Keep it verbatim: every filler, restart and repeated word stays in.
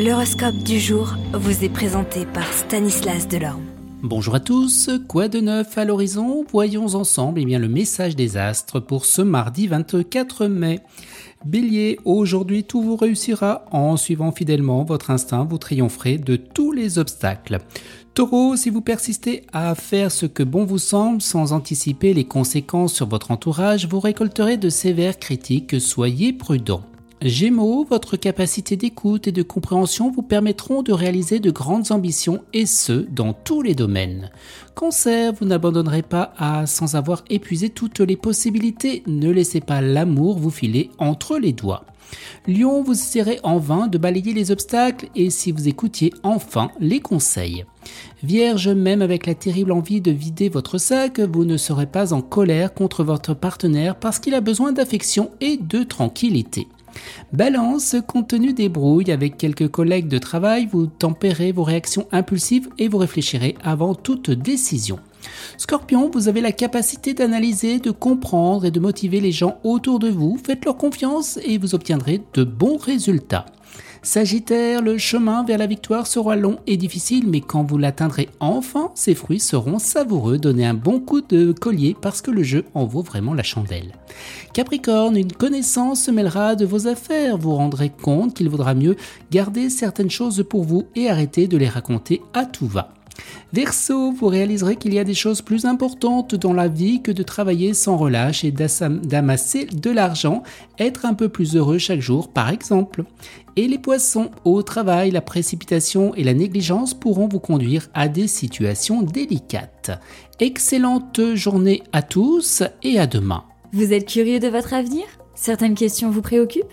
L'horoscope du jour vous est présenté par Stanislas Delorme. Bonjour à tous, quoi de neuf à l'horizon? Voyons ensemble eh bien, le message des astres pour ce mardi vingt-quatre mai. Bélier, aujourd'hui tout vous réussira, en suivant fidèlement votre instinct, vous triompherez de tous les obstacles. Taureau, si vous persistez à faire ce que bon vous semble sans anticiper les conséquences sur votre entourage, vous récolterez de sévères critiques, soyez prudent. Gémeaux, votre capacité d'écoute et de compréhension vous permettront de réaliser de grandes ambitions et ce, dans tous les domaines. Cancer, vous n'abandonnerez pas à, sans avoir épuisé toutes les possibilités. Ne laissez pas l'amour vous filer entre les doigts. Lion, vous essaierez en vain de balayer les obstacles et si vous écoutiez enfin les conseils. Vierge, même avec la terrible envie de vider votre sac, vous ne serez pas en colère contre votre partenaire parce qu'il a besoin d'affection et de tranquillité. Balance, compte tenu des brouilles avec quelques collègues de travail, vous tempérez vos réactions impulsives et vous réfléchirez avant toute décision. Scorpion, vous avez la capacité d'analyser, de comprendre et de motiver les gens autour de vous. Faites-leur confiance et vous obtiendrez de bons résultats. Sagittaire, le chemin vers la victoire sera long et difficile, mais quand vous l'atteindrez enfin, ses fruits seront savoureux. Donnez un bon coup de collier parce que le jeu en vaut vraiment la chandelle. Capricorne, une connaissance se mêlera de vos affaires. Vous rendrez compte qu'il vaudra mieux garder certaines choses pour vous et arrêter de les raconter à tout va. Verseau, vous réaliserez qu'il y a des choses plus importantes dans la vie que de travailler sans relâche et d'amasser de l'argent, être un peu plus heureux chaque jour par exemple. Et les poissons, au travail, la précipitation et la négligence pourront vous conduire à des situations délicates. Excellente journée à tous et à demain. Vous êtes curieux de votre avenir? Certaines questions vous préoccupent?